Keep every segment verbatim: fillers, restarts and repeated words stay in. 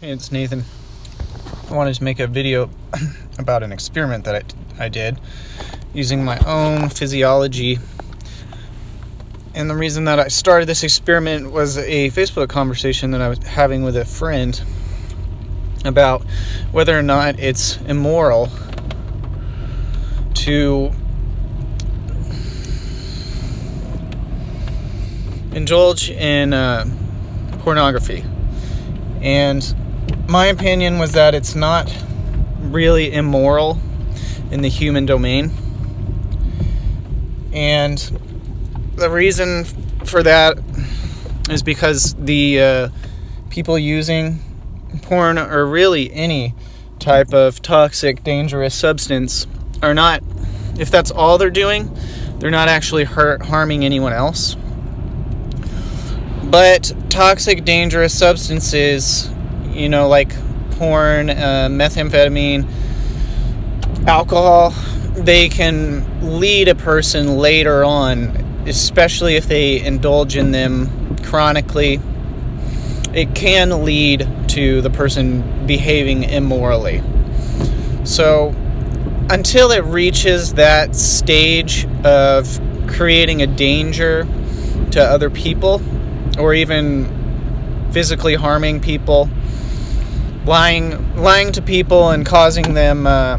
Hey, it's Nathan. I wanted to make a video about an experiment that I, I did using my own physiology. And the reason that I started this experiment was a Facebook conversation that I was having with a friend about whether or not it's immoral to indulge in uh, pornography. And my opinion was that it's not really immoral in the human domain. And the reason for that is because the uh, people using porn, or really any type of toxic, dangerous substance, are not, if that's all they're doing, they're not actually hurt, harming anyone else. But toxic, dangerous substances, you know, like porn, uh, methamphetamine, alcohol, they can lead a person later on, especially if they indulge in them chronically. It can lead to the person behaving immorally. So until it reaches that stage of creating a danger to other people, or even physically harming people, lying lying to people and causing them uh,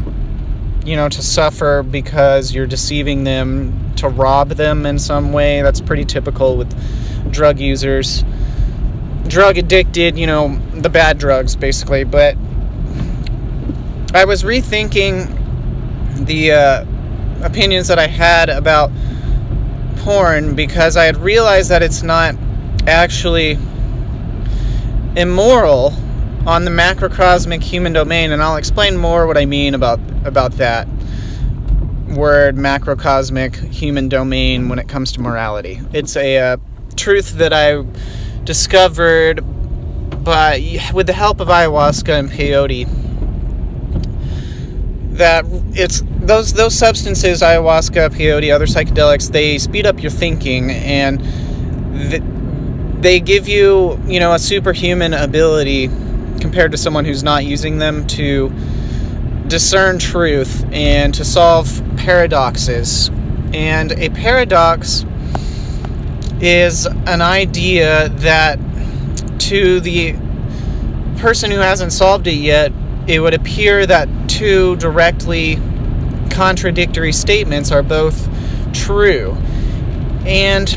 you know, to suffer because you're deceiving them, to rob them in some way. That's pretty typical with drug users, drug addicted, you know, the bad drugs basically. But I was rethinking the uh, opinions that I had about porn, because I had realized that it's not actually immoral on the macrocosmic human domain, and I'll explain more what I mean about about that word, macrocosmic human domain, when it comes to morality. It's a uh, truth that I discovered by with the help of ayahuasca and peyote, that it's those those substances, ayahuasca, peyote, other psychedelics, they speed up your thinking, and the, they give you, you know, a superhuman ability compared to someone who's not using them to discern truth and to solve paradoxes. And a paradox is an idea that to the person who hasn't solved it yet, it would appear that two directly contradictory statements are both true. And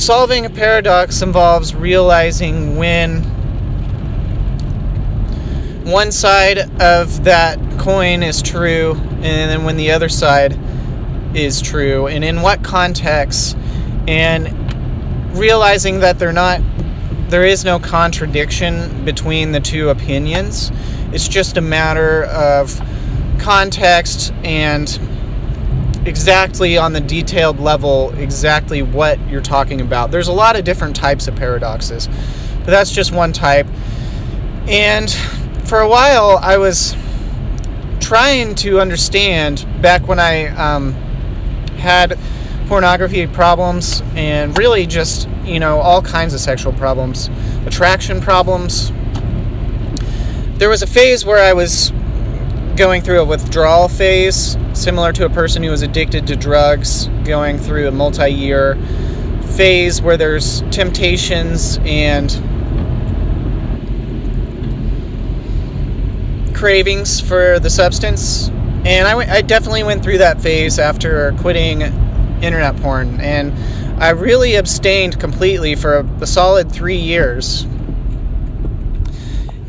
solving a paradox involves realizing when one side of that coin is true and then when the other side is true, and in what context, and realizing that they're not, there is no contradiction between the two opinions. It's just a matter of context and exactly on the detailed level exactly what you're talking about. There's a lot of different types of paradoxes, but that's just one type. And for a while I was trying to understand, back when I um, had pornography problems and really just, you know, all kinds of sexual problems, attraction problems, there was a phase where I was going through a withdrawal phase, similar to a person who was addicted to drugs, going through a multi-year phase where there's temptations and cravings for the substance. And I, w- I definitely went through that phase after quitting internet porn, and I really abstained completely for a, a solid three years.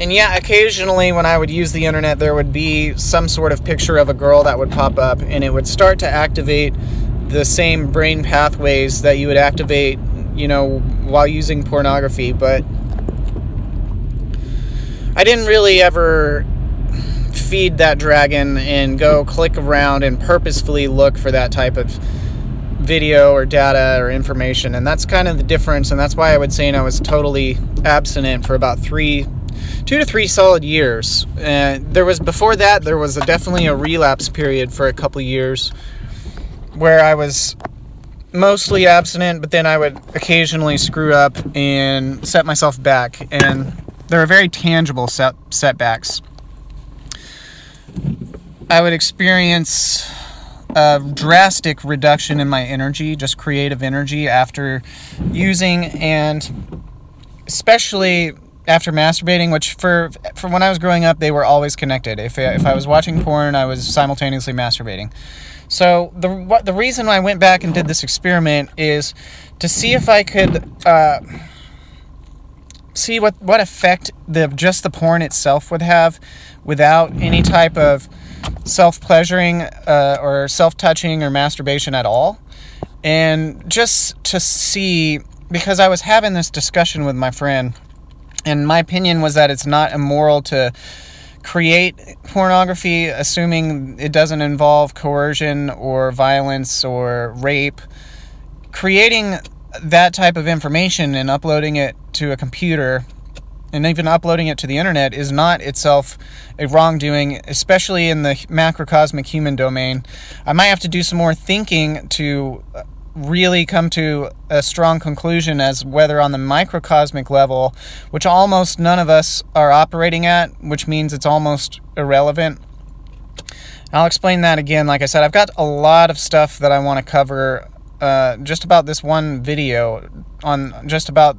And yeah, occasionally when I would use the internet, there would be some sort of picture of a girl that would pop up, and it would start to activate the same brain pathways that you would activate, you know, while using pornography. But I didn't really ever feed that dragon and go click around and purposefully look for that type of video or data or information. And that's kind of the difference, and that's why I would say I was totally abstinent for about three two to three solid years. Uh, there was before that, there was a, definitely a relapse period for a couple years where I was mostly abstinent, but then I would occasionally screw up and set myself back. And there are very tangible set- setbacks. I would experience a drastic reduction in my energy, just creative energy, after using, and especially after masturbating, which for from when I was growing up, they were always connected. If if I was watching porn, I was simultaneously masturbating. So the what, the reason I went back and did this experiment is to see if I could uh, see what, what effect the just the porn itself would have without any type of self-pleasuring uh, or self-touching or masturbation at all. And just to see, because I was having this discussion with my friend, and my opinion was that it's not immoral to create pornography, assuming it doesn't involve coercion or violence or rape. Creating that type of information and uploading it to a computer, and even uploading it to the internet, is not itself a wrongdoing, especially in the macrocosmic human domain. I might have to do some more thinking to really come to a strong conclusion as whether on the microcosmic level, which almost none of us are operating at, which means it's almost irrelevant. I'll explain that again. Like I said, I've got a lot of stuff that I want to cover uh, just about this one video on just about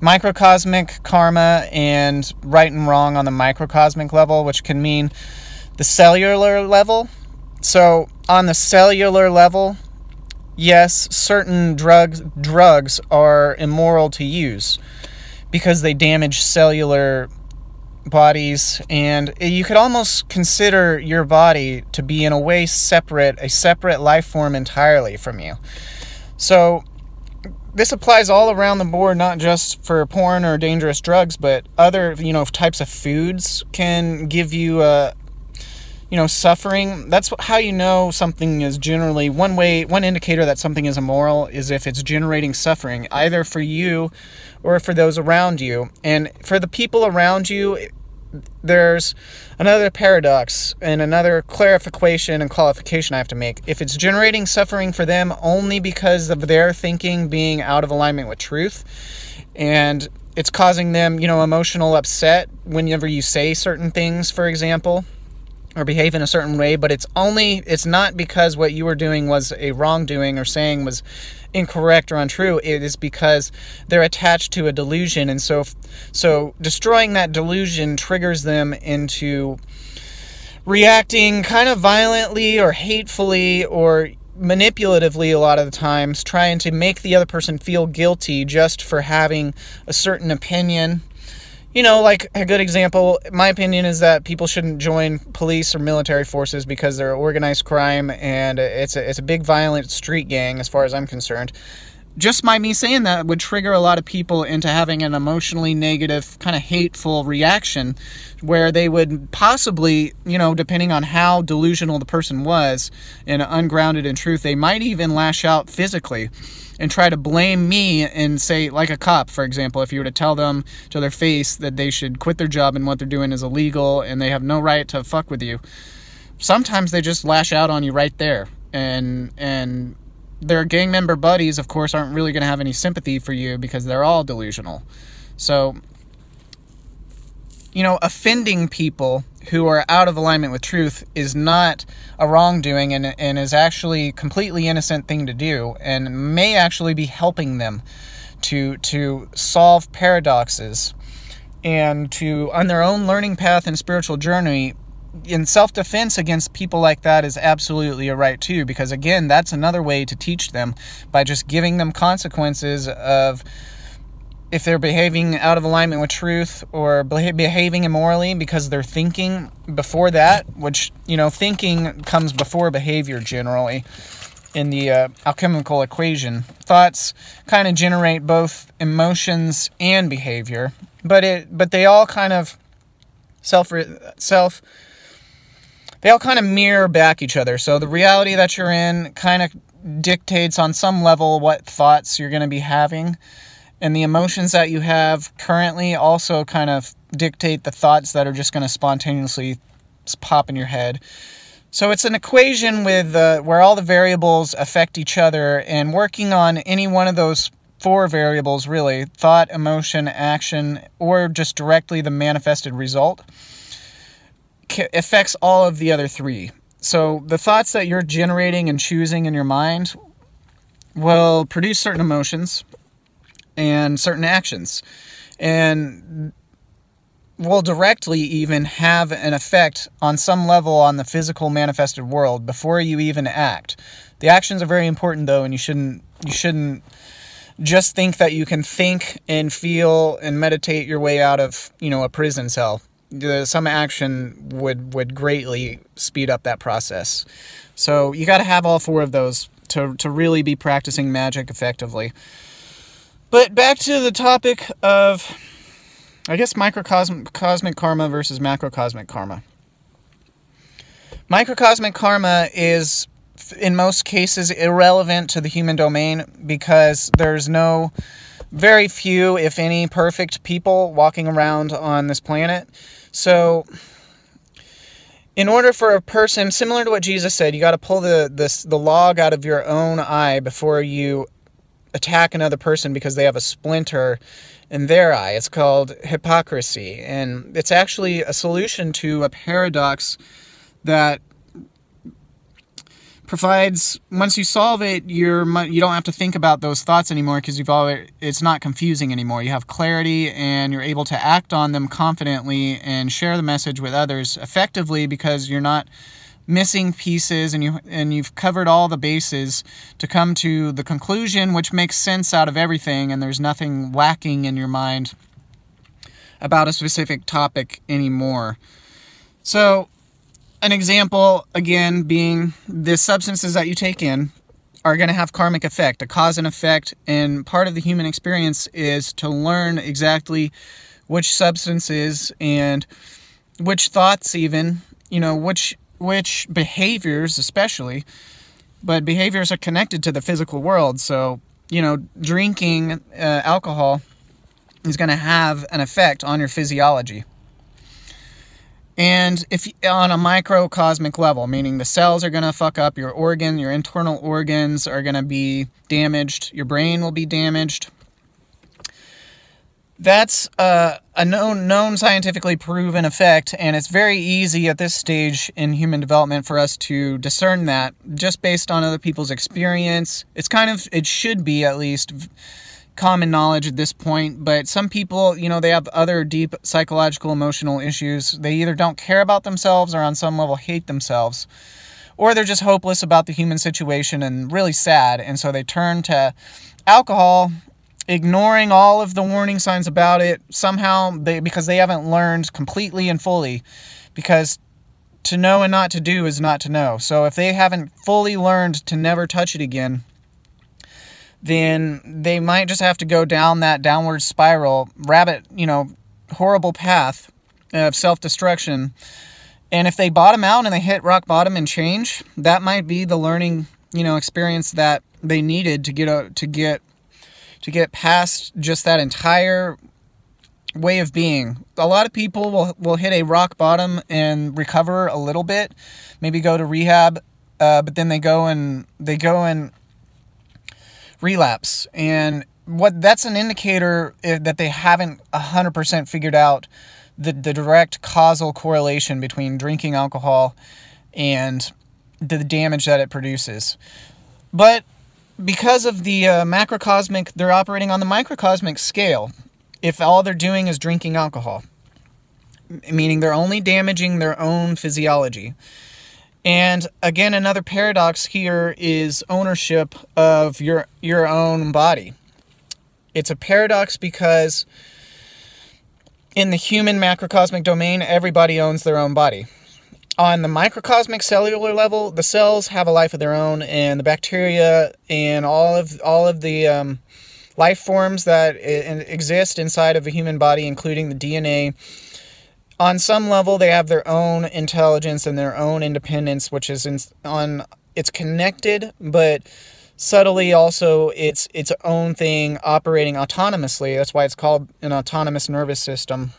microcosmic karma and right and wrong on the microcosmic level, which can mean the cellular level. So on the cellular level, yes, certain drugs drugs are immoral to use because they damage cellular bodies, and you could almost consider your body to be in a way separate, a separate life form entirely from you. So this applies all around the board, not just for porn or dangerous drugs, but other, you know, types of foods can give you a, you know, suffering. That's how you know something is generally, one way, one indicator that something is immoral is if it's generating suffering, either for you or for those around you. And for the people around you, there's another paradox and another clarification and qualification I have to make. If it's generating suffering for them only because of their thinking being out of alignment with truth, and it's causing them, you know, emotional upset whenever you say certain things, for example, or behave in a certain way, but it's only, it's not because what you were doing was a wrongdoing or saying was incorrect or untrue. It is because they're attached to a delusion, and so so destroying that delusion triggers them into reacting kind of violently or hatefully or manipulatively a lot of the times, trying to make the other person feel guilty just for having a certain opinion. You know, like a good example, my opinion is that people shouldn't join police or military forces because they're organized crime, and it's a, it's a big violent street gang as far as I'm concerned. Just by me saying that would trigger a lot of people into having an emotionally negative, kind of hateful reaction where they would possibly, you know, depending on how delusional the person was and ungrounded in truth, they might even lash out physically and try to blame me and say, like a cop, for example, if you were to tell them to their face that they should quit their job and what they're doing is illegal and they have no right to fuck with you, sometimes they just lash out on you right there. And and their gang member buddies, of course, aren't really going to have any sympathy for you because they're all delusional. So, you know, offending people who are out of alignment with truth is not a wrongdoing, and, and is actually a completely innocent thing to do, and may actually be helping them to to solve paradoxes and to, on their own learning path and spiritual journey. In self-defense against people like that is absolutely a right too, because again, that's another way to teach them, by just giving them consequences of if they're behaving out of alignment with truth or behaving immorally because they're thinking before that, which, you know, thinking comes before behavior generally in the uh, alchemical equation. Thoughts kind of generate both emotions and behavior, but it but they all kind of self self they all kind of mirror back each other. So the reality that you're in kind of dictates on some level what thoughts you're going to be having. And the emotions that you have currently also kind of dictate the thoughts that are just going to spontaneously pop in your head. So it's an equation with uh, where all the variables affect each other, and working on any one of those four variables, really, thought, emotion, action, or just directly the manifested result, affects all of the other three. So the thoughts that you're generating and choosing in your mind will produce certain emotions and certain actions, and will directly even have an effect on some level on the physical manifested world before you even act. The actions are very important, though, and you shouldn't you shouldn't just think that you can think and feel and meditate your way out of, you know, a prison cell. Some action would would greatly speed up that process. So you got to have all four of those to to really be practicing magic effectively. But back to the topic of, I guess, microcosmic karma versus macrocosmic karma. Microcosmic karma is, in most cases, irrelevant to the human domain because there's no, very few, if any, perfect people walking around on this planet. So in order for a person, similar to what Jesus said, you got to pull the, the, the log out of your own eye before you attack another person because they have a splinter in their eye. It's called hypocrisy, and it's actually a solution to a paradox that provides, once you solve it, you're, you don't have to think about those thoughts anymore because you've always, it's not confusing anymore. You have clarity and you're able to act on them confidently and share the message with others effectively because you're not missing pieces, and you and you've covered all the bases to come to the conclusion which makes sense out of everything, and there's nothing lacking in your mind about a specific topic anymore. So an example, again, being the substances that you take in are going to have karmic effect, a cause and effect, and part of the human experience is to learn exactly which substances and which thoughts, even, you know, which which behaviors especially, but behaviors are connected to the physical world. So, you know, drinking uh, alcohol is going to have an effect on your physiology. And if on a microcosmic level, meaning the cells are going to fuck up, your organ, your internal organs are going to be damaged, your brain will be damaged. That's uh, a known, known scientifically proven effect, and it's very easy at this stage in human development for us to discern that just based on other people's experience. It's kind of, it should be at least common knowledge at this point, but some people, you know, they have other deep psychological, emotional issues. They either don't care about themselves or on some level hate themselves, or they're just hopeless about the human situation and really sad, and so they turn to alcohol, ignoring all of the warning signs about it somehow, they, because they haven't learned completely and fully, because to know and not to do is not to know. So if they haven't fully learned to never touch it again, then they might just have to go down that downward spiral, rabbit, you know, horrible path of self-destruction. And if they bottom out and they hit rock bottom and change, that might be the learning, you know, experience that they needed to get a, to get to get past just that entire way of being. A lot of people will, will hit a rock bottom and recover a little bit, maybe go to rehab, uh, but then they go and they go and relapse. And what that's an indicator that they haven't one hundred percent figured out the, the direct causal correlation between drinking alcohol and the damage that it produces. But because of the uh, macrocosmic, they're operating on the microcosmic scale if all they're doing is drinking alcohol, meaning they're only damaging their own physiology. And again, another paradox here is ownership of your your own body. It's a paradox because in the human macrocosmic domain, everybody owns their own body. On the microcosmic cellular level, the cells have a life of their own, and the bacteria and all of all of the um, life forms that exist inside of a human body, including the D N A, on some level they have their own intelligence and their own independence, which is in, on it's connected, but subtly also it's its own thing operating autonomously. That's why it's called an autonomous nervous system.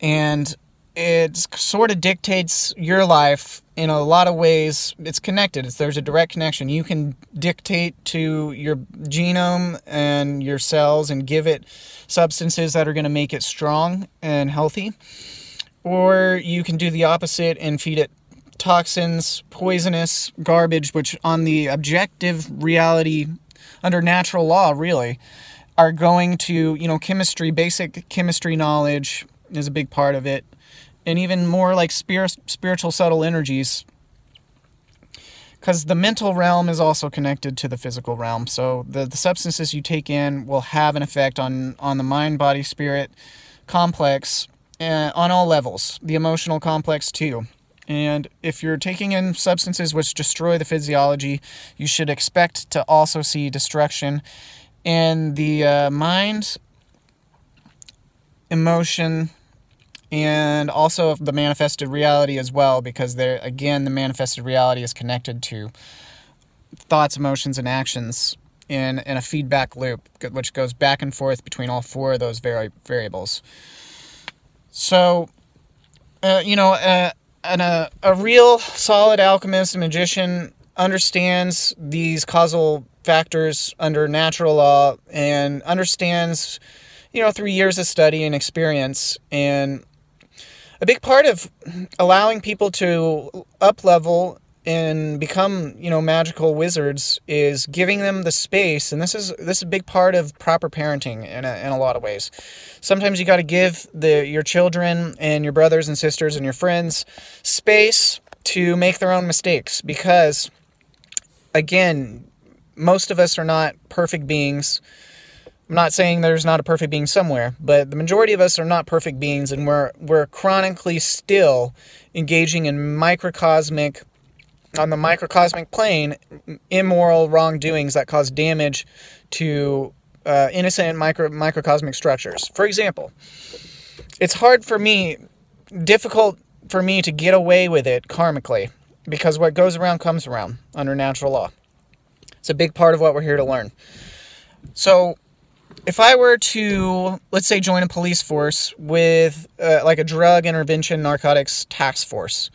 And it sort of dictates your life in a lot of ways, it's connected. It's, there's a direct connection. You can dictate to your genome and your cells and give it substances that are going to make it strong and healthy. Or you can do the opposite and feed it toxins, poisonous garbage, which on the objective reality, under natural law, really, are going to, you know, chemistry, basic chemistry knowledge is a big part of it. And even more like spirit, spiritual subtle energies. Because the mental realm is also connected to the physical realm. So the, the substances you take in will have an effect on, on the mind, body, spirit complex uh, on all levels. The emotional complex too. And if you're taking in substances which destroy the physiology, you should expect to also see destruction in the uh, mind, emotion, and also the manifested reality as well, because there again, the manifested reality is connected to thoughts, emotions, and actions in, in a feedback loop, which goes back and forth between all four of those vari- variables. So, uh, you know, uh, and a, a real solid alchemist and magician understands these causal factors under natural law and understands, you know, through years of study and experience. And a big part of allowing people to up-level and become, you know, magical wizards is giving them the space. And this is this is a big part of proper parenting in a, in a lot of ways. Sometimes you got to give the your children and your brothers and sisters and your friends space to make their own mistakes, because, again, most of us are not perfect beings. I'm not saying there's not a perfect being somewhere, but the majority of us are not perfect beings, and we're we're chronically still engaging in microcosmic, on the microcosmic plane, immoral wrongdoings that cause damage to uh, innocent micro microcosmic structures. For example, it's hard for me, difficult for me to get away with it karmically, because what goes around comes around under natural law. It's a big part of what we're here to learn. So, if I were to, let's say, join a police force with, uh, like, a drug intervention narcotics task force,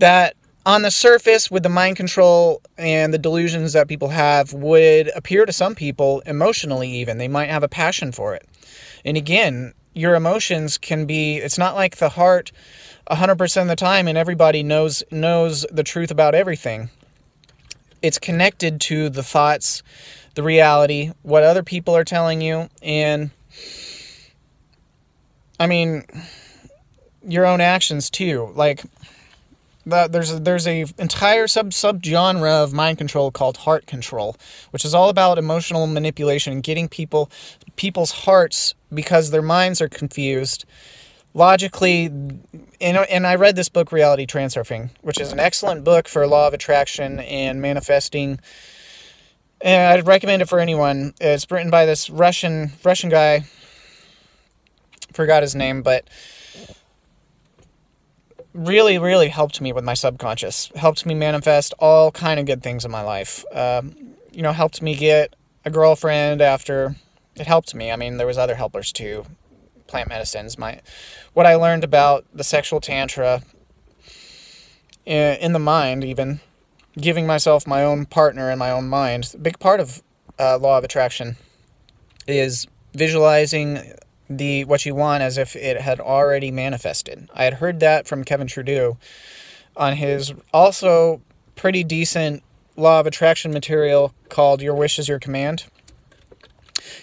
that on the surface, with the mind control and the delusions that people have, would appear to some people emotionally even. They might have a passion for it. And again, your emotions can be, it's not like the heart one hundred percent of the time and everybody knows knows the truth about everything. It's connected to the thoughts, the reality, what other people are telling you, and, I mean, your own actions, too. Like, the, there's a, there's a entire sub subgenre of mind control called heart control, which is all about emotional manipulation and getting people people's hearts, because their minds are confused, logically. And, and I read this book, Reality Transurfing, which is an excellent book for law of attraction and manifesting. And I'd recommend it for anyone. It's written by this Russian Russian guy. Forgot his name, but really, really helped me with my subconscious. Helped me manifest all kind of good things in my life. Um, you know, helped me get a girlfriend after. It helped me. I mean, there was other helpers too. Plant medicines. My, what I learned about the sexual tantra in, in the mind, even. Giving myself my own partner in my own mind. A big part of uh, law of attraction is visualizing the what you want as if it had already manifested. I had heard that from Kevin Trudeau on his also pretty decent law of attraction material called Your Wish is Your Command.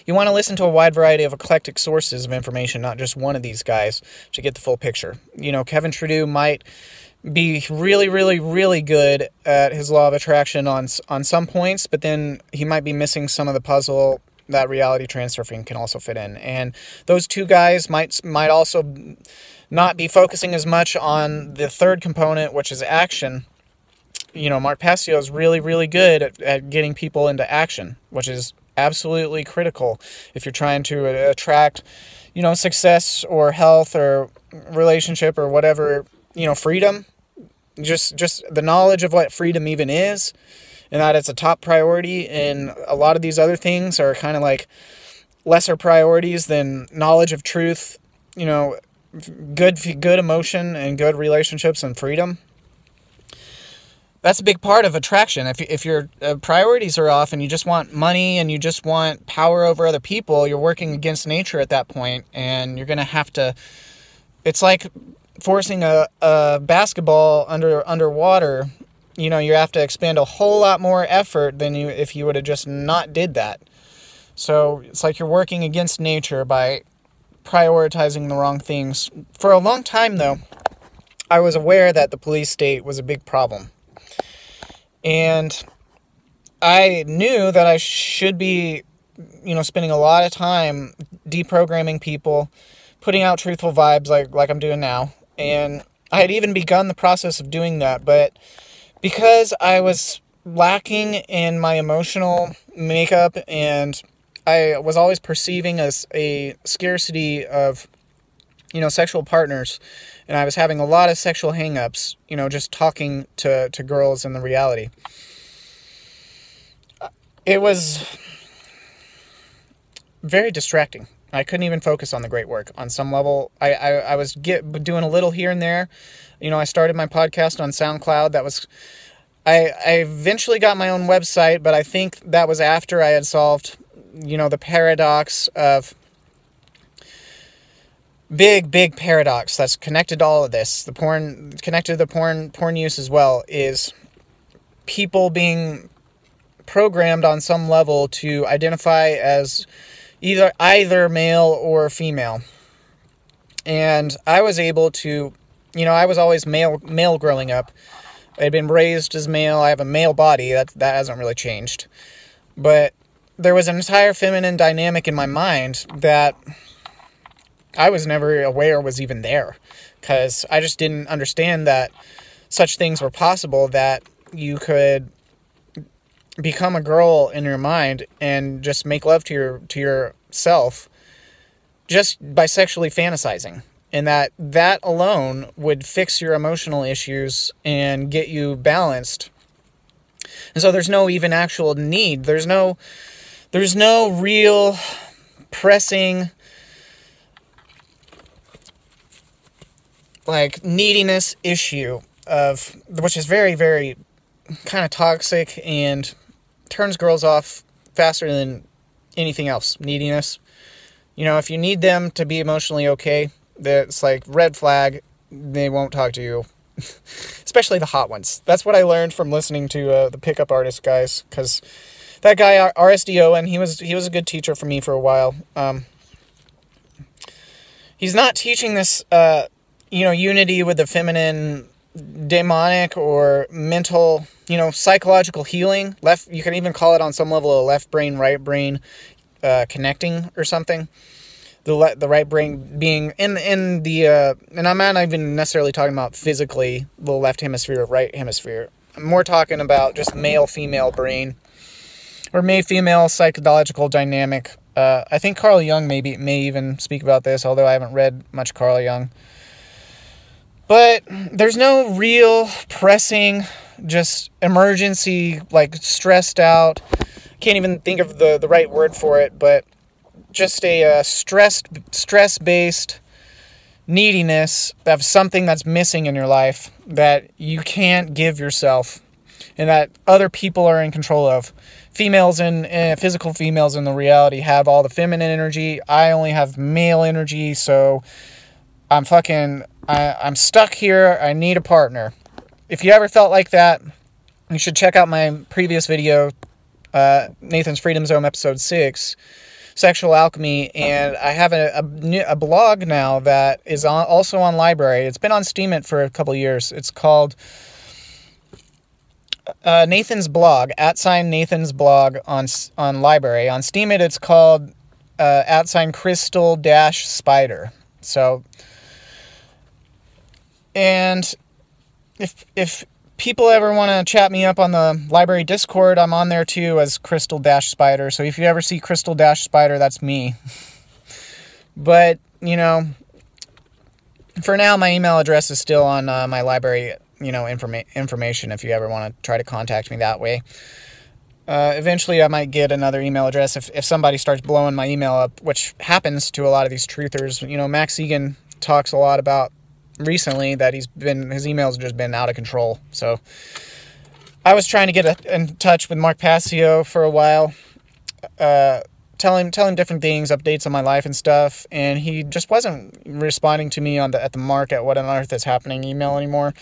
You want to listen to a wide variety of eclectic sources of information, not just one of these guys, to get the full picture. You know, Kevin Trudeau might be really, really, really good at his law of attraction on on some points, but then he might be missing some of the puzzle that reality transurfing can also fit in. And those two guys might might also not be focusing as much on the third component, which is action. You know, Mark Passio is really, really good at, at getting people into action, which is absolutely critical if you're trying to attract, you know, success or health or relationship or whatever, you know, freedom. Just just the knowledge of what freedom even is, and that it's a top priority, and a lot of these other things are kind of like lesser priorities than knowledge of truth, you know, good good emotion and good relationships and freedom. that's a big part of attraction. If if your priorities are off and you just want money and you just want power over other people, you're working against nature at that point, and you're going to have to... It's like forcing a, a basketball under underwater. You know, you have to expend a whole lot more effort than you if you would have just not did that. So it's like you're working against nature by prioritizing the wrong things. For a long time, though, I was aware that the police state was a big problem. And I knew that I should be, you know, spending a lot of time deprogramming people, putting out truthful vibes like, like I'm doing now. And I had even begun the process of doing that, but because I was lacking in my emotional makeup and I was always perceiving as a scarcity of, you know, sexual partners, and I was having a lot of sexual hang-ups, you know, just talking to, to girls in the reality. It was very distracting. I couldn't even focus on the great work on some level. I, I, I was get, doing a little here and there. You know, I started my podcast on SoundCloud. That was... I, I eventually got my own website, but I think that was after I had solved, you know, the paradox of... Big, big paradox that's connected to all of this, the porn, connected to the porn, porn use as well, is people being programmed on some level to identify as either either male or female. And I was able to, you know, I was always male, male growing up. I had been raised as male. I have a male body. That, that hasn't really changed. But there was an entire feminine dynamic in my mind that I was never aware was even there, because I just didn't understand that such things were possible, that you could become a girl in your mind and just make love to your to yourself just by sexually fantasizing, and that that alone would fix your emotional issues and get you balanced. And so there's no even actual need. There's no there's no real pressing like neediness issue of, which is very, very kind of toxic and turns girls off faster than anything else. Neediness. You know, if you need them to be emotionally okay, that's like red flag. They won't talk to you, especially the hot ones. That's what I learned from listening to uh, the pickup artist guys. 'Cause that guy, R S D Owen, he was, he was a good teacher for me for a while. Um, he's not teaching this, uh, you know, unity with the feminine, demonic, or mental, you know, psychological healing. Left, you can even call it on some level a left brain, right brain uh, connecting or something. The le- the right brain being in in the, uh, and I'm not even necessarily talking about physically the left hemisphere or right hemisphere. I'm more talking about just male female brain or male female psychological dynamic. Uh, I think Carl Jung maybe may even speak about this, although I haven't read much Carl Jung. But there's no real pressing, just emergency, like stressed out. Can't even think of the, the right word for it, but just a uh, stressed, stress-based neediness of something that's missing in your life that you can't give yourself and that other people are in control of. Females and uh, physical females in the reality have all the feminine energy. I only have male energy, so I'm fucking... I, I'm stuck here. I need a partner. If you ever felt like that, you should check out my previous video, uh, Nathan's Freedom Zone, episode six, Sexual Alchemy. And I have a, a, new, a blog now that is on, also on Library. It's been on Steemit for a couple of years. It's called uh, Nathan's Blog, at sign Nathan's Blog on on Library. On Steemit, it's called uh, at sign Crystal Dash Spider. So... And if if people ever want to chat me up on the Library Discord, I'm on there too as Crystal Dash Spider. So if you ever see Crystal Dash Spider, that's me. But, you know, for now, my email address is still on uh, my Library, you know, informa- information if you ever want to try to contact me that way. Uh, eventually, I might get another email address if, if somebody starts blowing my email up, which happens to a lot of these truthers. You know, Max Egan talks a lot about recently that he's been, his emails have just been out of control. So I was trying to get a, in touch with Mark Passio for a while, uh, tell him tell him different things, updates on my life and stuff, and he just wasn't responding to me on the at the mark at what on earth is happening email anymore.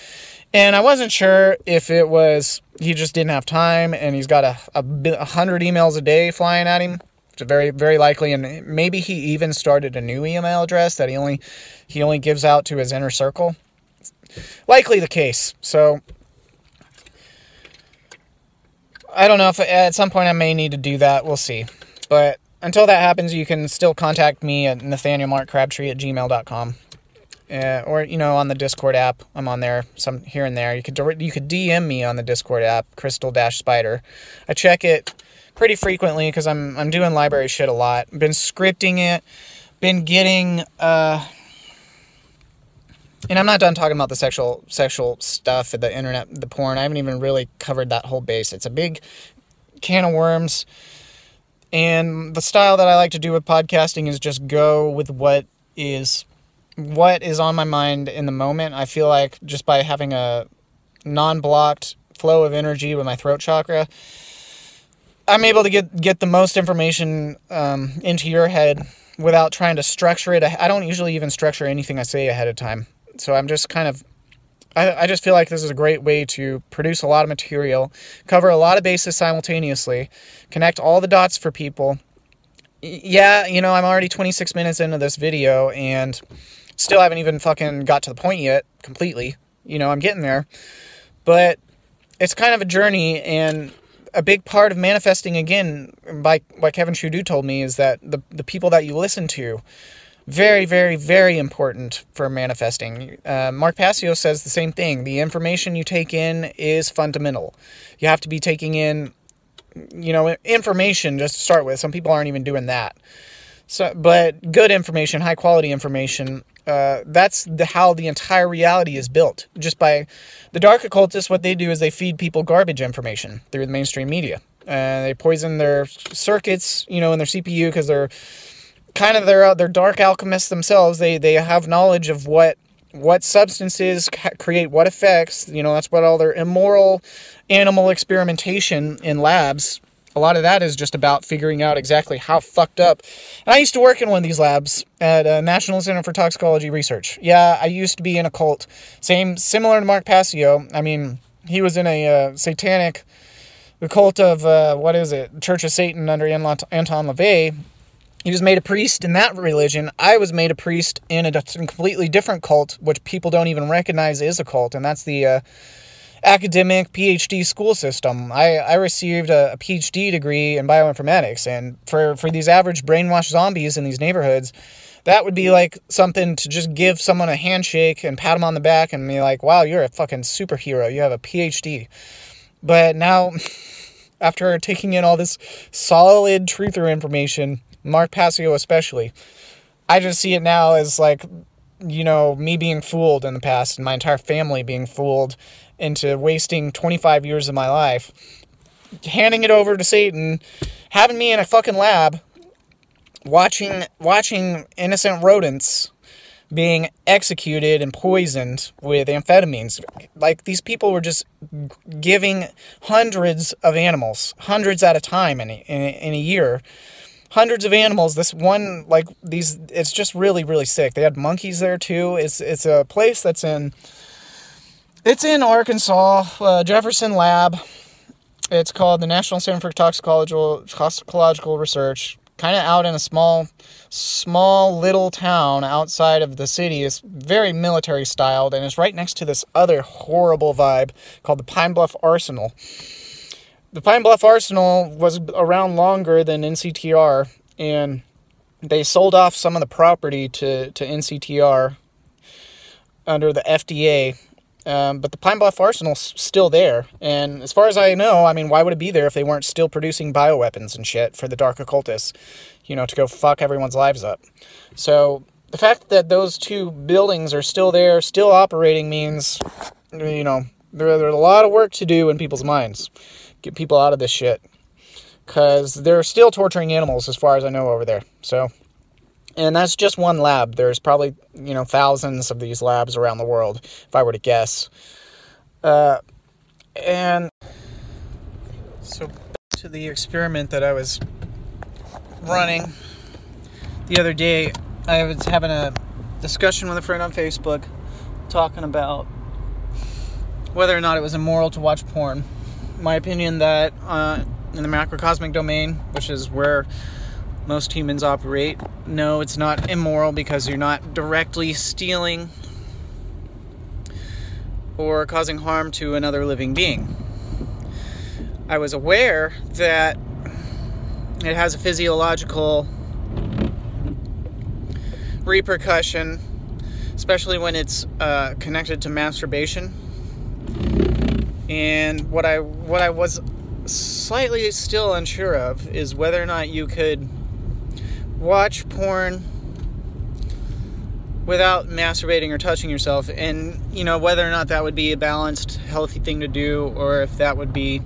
And I wasn't sure if it was he just didn't have time, and he's got a, a, a hundred emails a day flying at him. It's very, very likely, and maybe he even started a new email address that he only he only gives out to his inner circle. Likely the case. So I don't know if at some point I may need to do that. We'll see. But until that happens, you can still contact me at nathaniel mark crabtree at gmail dot com. Uh, or, you know, on the Discord app. I'm on there some here and there. You could you could D M me on the Discord app, crystal dash spider. I check it pretty frequently because I'm I'm doing library shit a lot. Been scripting it. Been getting... Uh, and I'm not done talking about the sexual sexual stuff, the internet, the porn. I haven't even really covered that whole base. It's a big can of worms. And the style that I like to do with podcasting is just go with what is... what is on my mind in the moment. I feel like just by having a non-blocked flow of energy with my throat chakra, I'm able to get, get the most information um, into your head without trying to structure it. I don't usually even structure anything I say ahead of time. So I'm just kind of, I, I just feel like this is a great way to produce a lot of material, cover a lot of bases simultaneously, connect all the dots for people. Yeah, you know, I'm already twenty-six minutes into this video and still haven't even fucking got to the point yet completely. You know, I'm getting there. But it's kind of a journey, and a big part of manifesting, again, by what Kevin Trudeau told me, is that the, the people that you listen to, very, very, very important for manifesting. Uh, Mark Passio says the same thing. The information you take in is fundamental. You have to be taking in, you know, information just to start with. Some people aren't even doing that. So, but good information, high quality information, uh, that's the, how the entire reality is built. Just by the dark occultists, what they do is they feed people garbage information through the mainstream media. Uh, they poison their circuits, you know, in their C P U, because they're kind of their, their dark alchemists themselves. They, they have knowledge of what, what substances create what effects. You know, that's what all their immoral animal experimentation in labs, a lot of that is just about figuring out exactly how fucked up. And I used to work in one of these labs at uh, National Center for Toxicology Research. Yeah, I used to be in a cult. Same, similar to Mark Passio. I mean, he was in a uh, satanic, the cult of, uh, what is it, Church of Satan under Anton LaVey. He was made a priest in that religion. I was made a priest in a completely different cult, which people don't even recognize is a cult, and that's the uh, academic P H D school system. I, I received a, a P H D degree in bioinformatics, and for, for these average brainwashed zombies in these neighborhoods, that would be like something to just give someone a handshake and pat them on the back and be like, wow, you're a fucking superhero. You have a P H D. But now, after taking in all this solid truther information, Mark Passio especially, I just see it now as like, you know, me being fooled in the past and my entire family being fooled into wasting twenty-five years of my life, handing it over to Satan, having me in a fucking lab, watching watching innocent rodents being executed and poisoned with amphetamines. Like, these people were just giving hundreds of animals, hundreds at a time in a, in a, in a year, hundreds of animals. This one, like these, it's just really, really sick. They had monkeys there too. It's it's a place that's in, it's in Arkansas, uh, Jefferson Lab. It's called the National Center for Toxicological Toxicological Research. Kind of out in a small, small little town outside of the city. It's very military styled, and it's right next to this other horrible vibe called the Pine Bluff Arsenal. The Pine Bluff Arsenal was around longer than N C T R, and they sold off some of the property to, to N C T R under the F D A, um, but the Pine Bluff Arsenal's still there, and as far as I know, I mean, why would it be there if they weren't still producing bioweapons and shit for the dark occultists, you know, to go fuck everyone's lives up? So the fact that those two buildings are still there, still operating, means, you know, there, there's a lot of work to do in people's minds. Get people out of this shit, because they're still torturing animals as far as I know over there. So, and that's just one lab. There's probably, you know, thousands of these labs around the world, if I were to guess. Uh, and So to the experiment that I was running the other day, I was having a discussion with a friend on Facebook talking about whether or not it was immoral to watch porn. My opinion that uh, in the macrocosmic domain, which is where most humans operate, no, it's not immoral because you're not directly stealing or causing harm to another living being. I was aware that it has a physiological repercussion, especially when it's uh, connected to masturbation. And what I what I was slightly still unsure of is whether or not you could watch porn without masturbating or touching yourself, and you know whether or not that would be a balanced, healthy thing to do, or if that would be,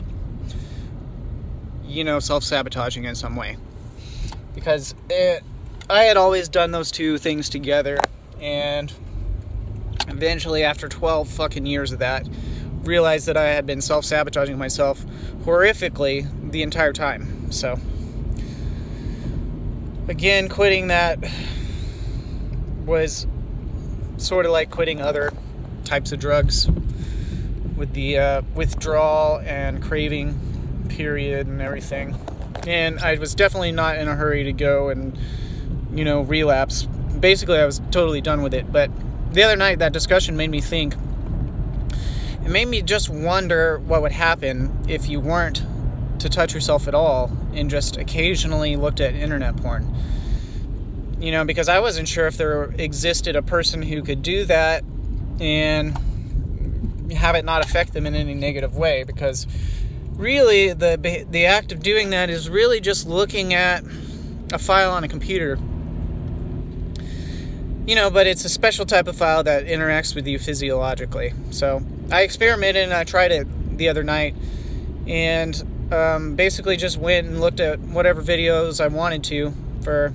you know, self-sabotaging in some way. Because it, I had always done those two things together, and eventually, after twelve fucking years of that, realized that I had been self-sabotaging myself horrifically the entire time. So, again, quitting that was sort of like quitting other types of drugs, with the uh, withdrawal and craving period and everything. And I was definitely not in a hurry to go and, you know, relapse. Basically, I was totally done with it. But the other night, that discussion made me think. It made me just wonder what would happen if you weren't to touch yourself at all and just occasionally looked at internet porn. You know, because I wasn't sure if there existed a person who could do that and have it not affect them in any negative way. Because really, the the act of doing that is really just looking at a file on a computer. You know, but it's a special type of file that interacts with you physiologically. So I experimented and I tried it the other night, and um, basically just went and looked at whatever videos I wanted to for,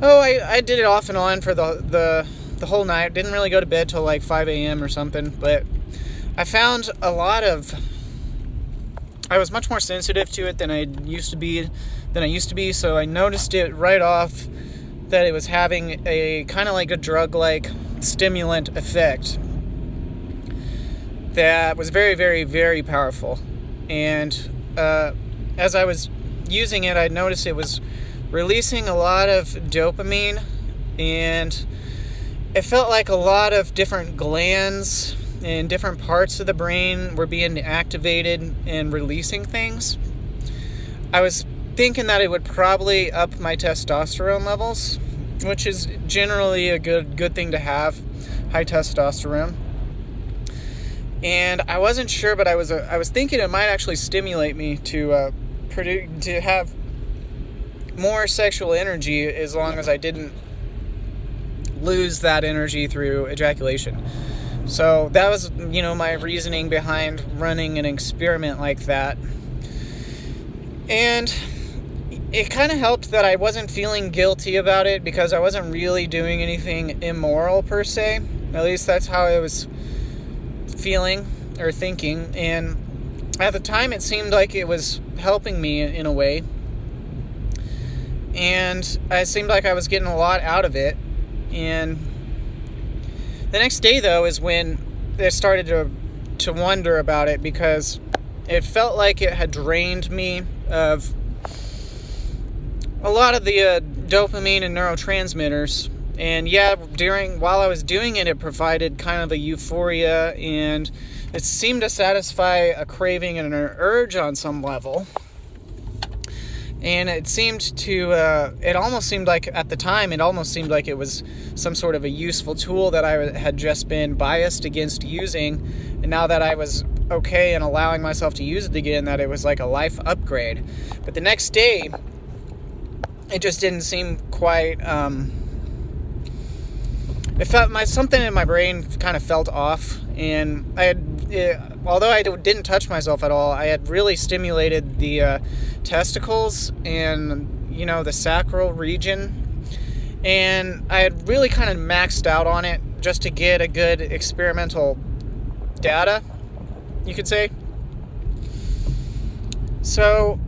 oh, I, I did it off and on for the, the the whole night. Didn't really go to bed till like five a.m. or something, but I found a lot of, I was much more sensitive to it than I used to be, than I used to be, so I noticed it right off that it was having a kind of like a drug-like stimulant effect that was very, very, very powerful. And uh, as I was using it, I noticed it was releasing a lot of dopamine, and it felt like a lot of different glands and different parts of the brain were being activated and releasing things. I was thinking that it would probably up my testosterone levels, which is generally a good good thing to have, high testosterone. And I wasn't sure, but I was uh, I was thinking it might actually stimulate me to uh, produce to have more sexual energy, as long as I didn't lose that energy through ejaculation. So that was, you know, my reasoning behind running an experiment like that. And it kind of helped that I wasn't feeling guilty about it, because I wasn't really doing anything immoral per se. At least that's how I was feeling or thinking. And at the time, it seemed like it was helping me in a way. And it seemed like I was getting a lot out of it. And the next day, though, is when I started to to wonder about it, because it felt like it had drained me of a lot of the uh, dopamine and neurotransmitters. And yeah, during while I was doing it, it provided kind of a euphoria, and it seemed to satisfy a craving and an urge on some level. And it seemed to, uh, it almost seemed like at the time, it almost seemed like it was some sort of a useful tool that I had just been biased against using. And now that I was okay and allowing myself to use it again, that it was like a life upgrade. But the next day, it just didn't seem quite, um, it felt my, something in my brain kind of felt off. And I had, it, although I didn't touch myself at all, I had really stimulated the uh, testicles and, you know, the sacral region. And I had really kind of maxed out on it just to get a good experimental data, you could say. So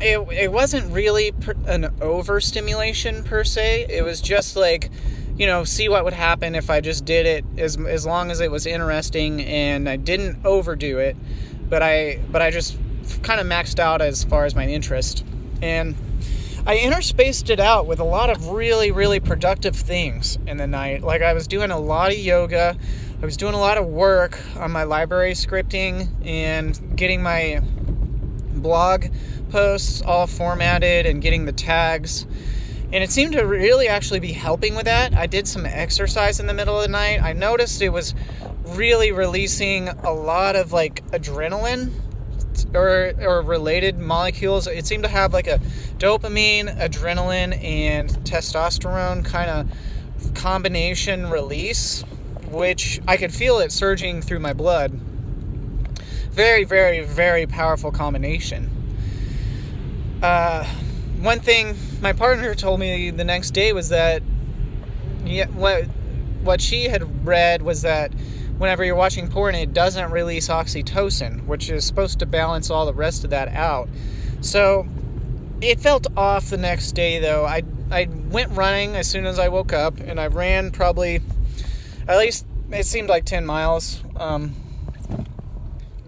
it it wasn't really per, an overstimulation per se. It was just like, you know, see what would happen if I just did it, as as long as it was interesting and I didn't overdo it, but I but I just kind of maxed out as far as my interest. And I interspaced it out with a lot of really, really productive things in the night. Like, I was doing a lot of yoga, I was doing a lot of work on my library scripting and getting my blog posts all formatted and getting the tags. And it seemed to really actually be helping with that. I did some exercise in the middle of the night. I noticed it was really releasing a lot of, like, adrenaline or or related molecules. It seemed to have, like, a dopamine, adrenaline, and testosterone kind of combination release, which I could feel it surging through my blood. Very, very, very powerful combination. Uh, one thing my partner told me the next day was that yeah, what what she had read was that whenever you're watching porn, it doesn't release oxytocin, which is supposed to balance all the rest of that out. So it felt off the next day, though. I, I went running as soon as I woke up, and I ran probably, at least it seemed like ten miles. Um, it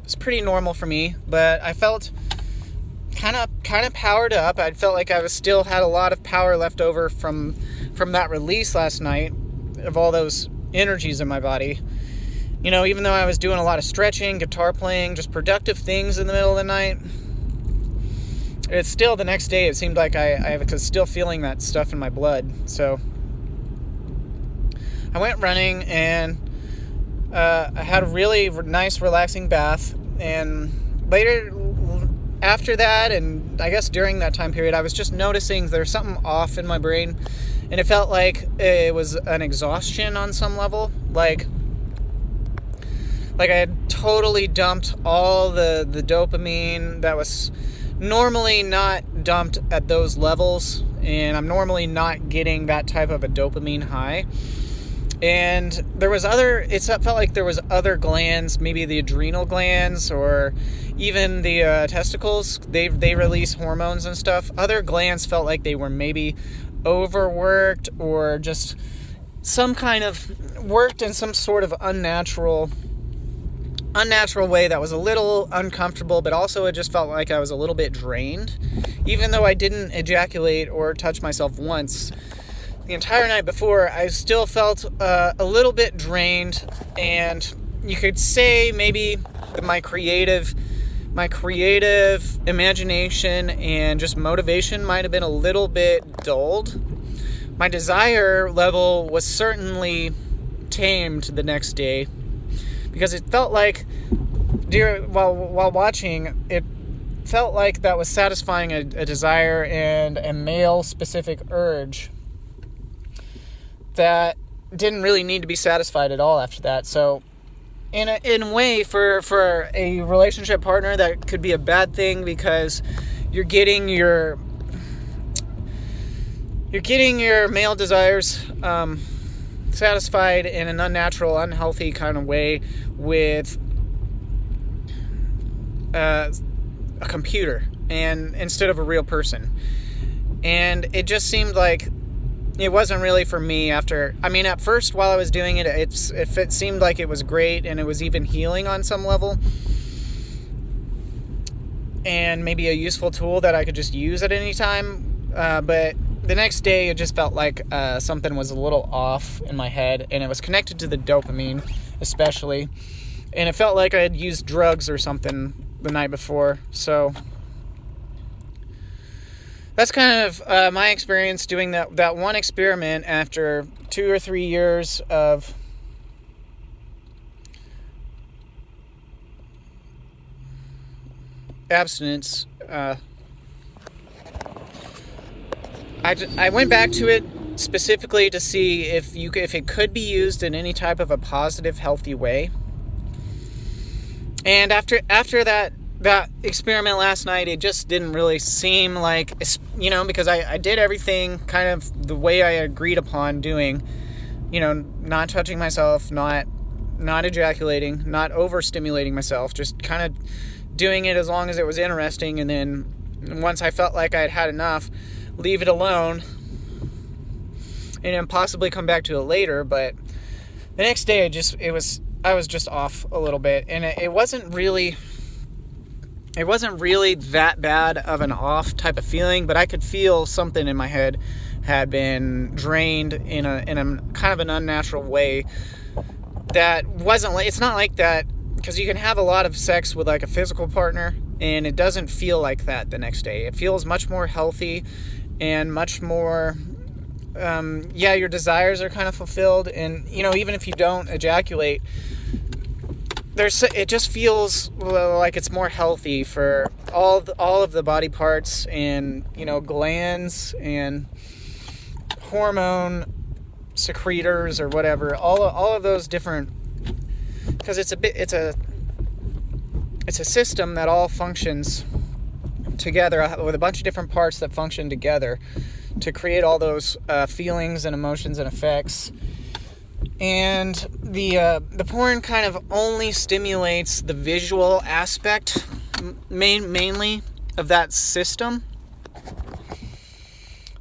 was pretty normal for me, but I felt kind of kind of powered up. I felt like I was still had a lot of power left over from from that release last night of all those energies in my body. You know, even though I was doing a lot of stretching, guitar playing, just productive things in the middle of the night, it's still the next day, it seemed like I, I was still feeling that stuff in my blood. So I went running, and uh, I had a really nice relaxing bath, and later after that, and I guess during that time period, I was just noticing there's something off in my brain, and it felt like it was an exhaustion on some level, like like I had totally dumped all the, the dopamine that was normally not dumped at those levels, and I'm normally not getting that type of a dopamine high. And there was other, it felt like there was other glands, maybe the adrenal glands or even the uh, testicles, they they release hormones and stuff. Other glands felt like they were maybe overworked or just some kind of, worked in some sort of unnatural, unnatural way that was a little uncomfortable, but also it just felt like I was a little bit drained. Even though I didn't ejaculate or touch myself once the entire night before, I still felt uh, a little bit drained, and you could say maybe my creative, my creative imagination and just motivation might have been a little bit dulled. My desire level was certainly tamed the next day, because it felt like, during, while while watching, it felt like that was satisfying a, a desire and a male-specific urge that didn't really need to be satisfied at all after that. So in a, in a way, for, for a relationship partner, that could be a bad thing, because you're getting your you're getting your male desires um, satisfied in an unnatural, unhealthy kind of way with uh, a computer, and instead of a real person. And it just seemed like it wasn't really for me after, I mean, at first while I was doing it, it's, it, it seemed like it was great, and it was even healing on some level, and maybe a useful tool that I could just use at any time. Uh, but the next day, it just felt like uh, something was a little off in my head, and it was connected to the dopamine especially. And it felt like I had used drugs or something the night before. So that's kind of uh, my experience doing that, that one experiment after two or three years of abstinence. Uh, I, I went back to it specifically to see if you if it could be used in any type of a positive, healthy way. And after after that that experiment last night, it just didn't really seem like, you know, because I, I did everything kind of the way I agreed upon doing, you know, not touching myself, not not ejaculating, not overstimulating myself, just kind of doing it as long as it was interesting, and then once I felt like I had had enough, leave it alone, and then possibly come back to it later. But the next day, I just it was I was just off a little bit, and it, it wasn't really it wasn't really that bad of an off type of feeling, but I could feel something in my head had been drained in a in a kind of an unnatural way. That wasn't like it's not like that, because you can have a lot of sex with like a physical partner, and it doesn't feel like that the next day. It feels much more healthy and much more, um, yeah, your desires are kind of fulfilled. And, you know, even if you don't ejaculate, there's it just feels like it's more healthy for all the, all of the body parts and, you know, glands and hormone secretors or whatever, all, all of those different, because it's a bit, it's a, It's a system that all functions together with a bunch of different parts that function together to create all those uh, feelings and emotions and effects. And the uh, the porn kind of only stimulates the visual aspect main, mainly of that system.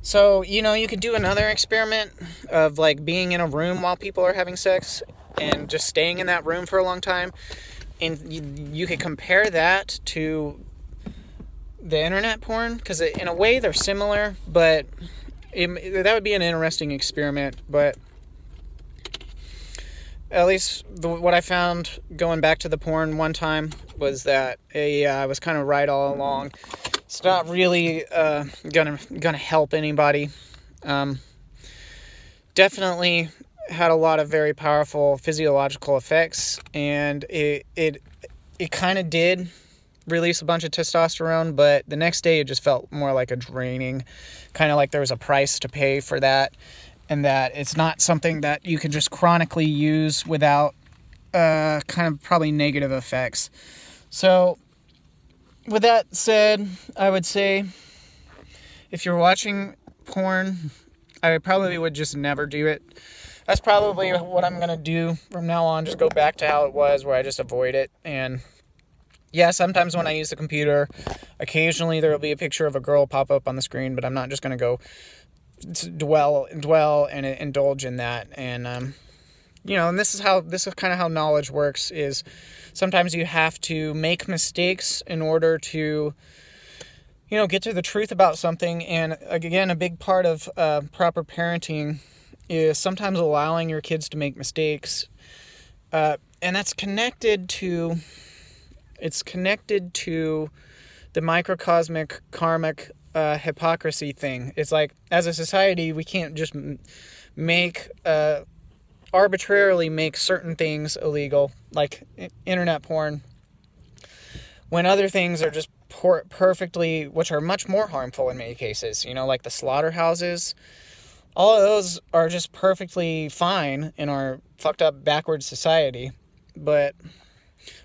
So, you know, you could do another experiment of like being in a room while people are having sex and just staying in that room for a long time. And you, you could compare that to the internet porn, because in a way they're similar, but it, that would be an interesting experiment. But at least the, what I found going back to the porn one time was that a, uh, I was kind of right all along. It's not really uh, gonna gonna help anybody. Um, definitely had a lot of very powerful physiological effects, and it it it kind of did release a bunch of testosterone, but the next day it just felt more like a draining, kind of like there was a price to pay for that, and that it's not something that you can just chronically use without uh, kind of probably negative effects. So with that said, I would say if you're watching porn, I probably would just never do it. That's probably what I'm going to do from now on, just go back to how it was, where I just avoid it. And yeah, sometimes when I use the computer, occasionally there will be a picture of a girl pop up on the screen, but I'm not just going to go dwell dwell and indulge in that. And, um, you know, and this is how, this is kind of how knowledge works, is sometimes you have to make mistakes in order to, you know, get to the truth about something. And again, a big part of uh, proper parenting is sometimes allowing your kids to make mistakes. Uh, and that's connected to, it's connected to the microcosmic karmic uh, hypocrisy thing. It's like, as a society, we can't just make, uh, arbitrarily make certain things illegal, like internet porn, when other things are just por- perfectly, which are much more harmful in many cases, you know, like the slaughterhouses. All of those are just perfectly fine in our fucked up backward society, but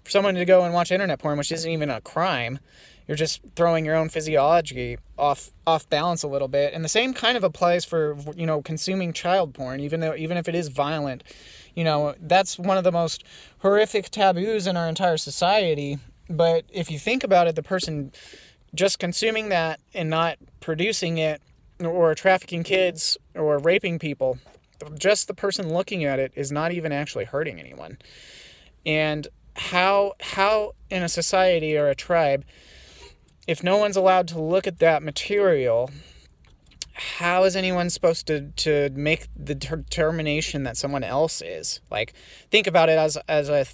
for someone to go and watch internet porn, which isn't even a crime, you're just throwing your own physiology off off balance a little bit. And the same kind of applies for, you know, consuming child porn, even though even if it is violent. You know, that's one of the most horrific taboos in our entire society. But if you think about it, the person just consuming that and not producing it, or trafficking kids, or raping people, just the person looking at it is not even actually hurting anyone. And how how in a society or a tribe, if no one's allowed to look at that material, how is anyone supposed to, to make the determination that someone else is? Like, think about it as as a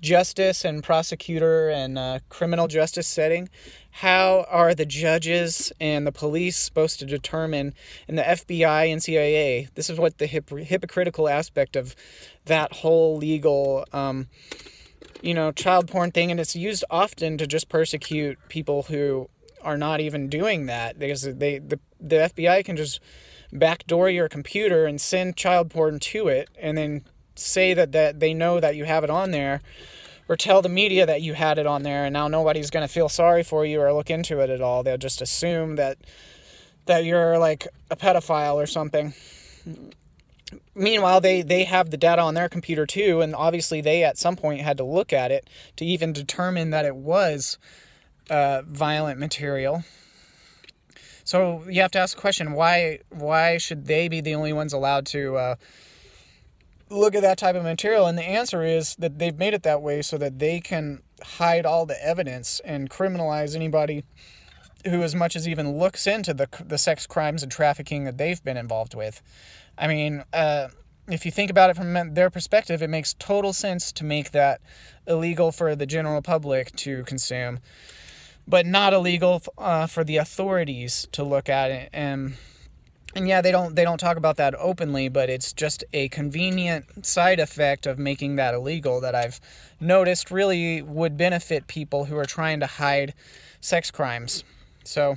justice and prosecutor and uh, criminal justice setting. How are the judges and the police supposed to determine, and the F B I and C I A? This is what the hip, hypocritical aspect of that whole legal, um, you know, child porn thing, and it's used often to just persecute people who are not even doing that, because they the, the F B I can just backdoor your computer and send child porn to it, and then say that, that they know that you have it on there, or tell the media that you had it on there, and now nobody's going to feel sorry for you or look into it at all. They'll just assume that that you're like a pedophile or something. meanwhile, they, they have the data on their computer too, and obviously they at some point had to look at it to even determine that it was uh, violent material. So you have to ask the question, why why should they be the only ones allowed to uh, look at that type of material? And the answer is that they've made it that way so that they can hide all the evidence and criminalize anybody who as much as even looks into the the sex crimes and trafficking that they've been involved with. I mean, uh, if you think about it from their perspective, it makes total sense to make that illegal for the general public to consume, but not illegal uh, for the authorities to look at it. And and yeah, they don't they don't talk about that openly, but it's just a convenient side effect of making that illegal that I've noticed really would benefit people who are trying to hide sex crimes. So,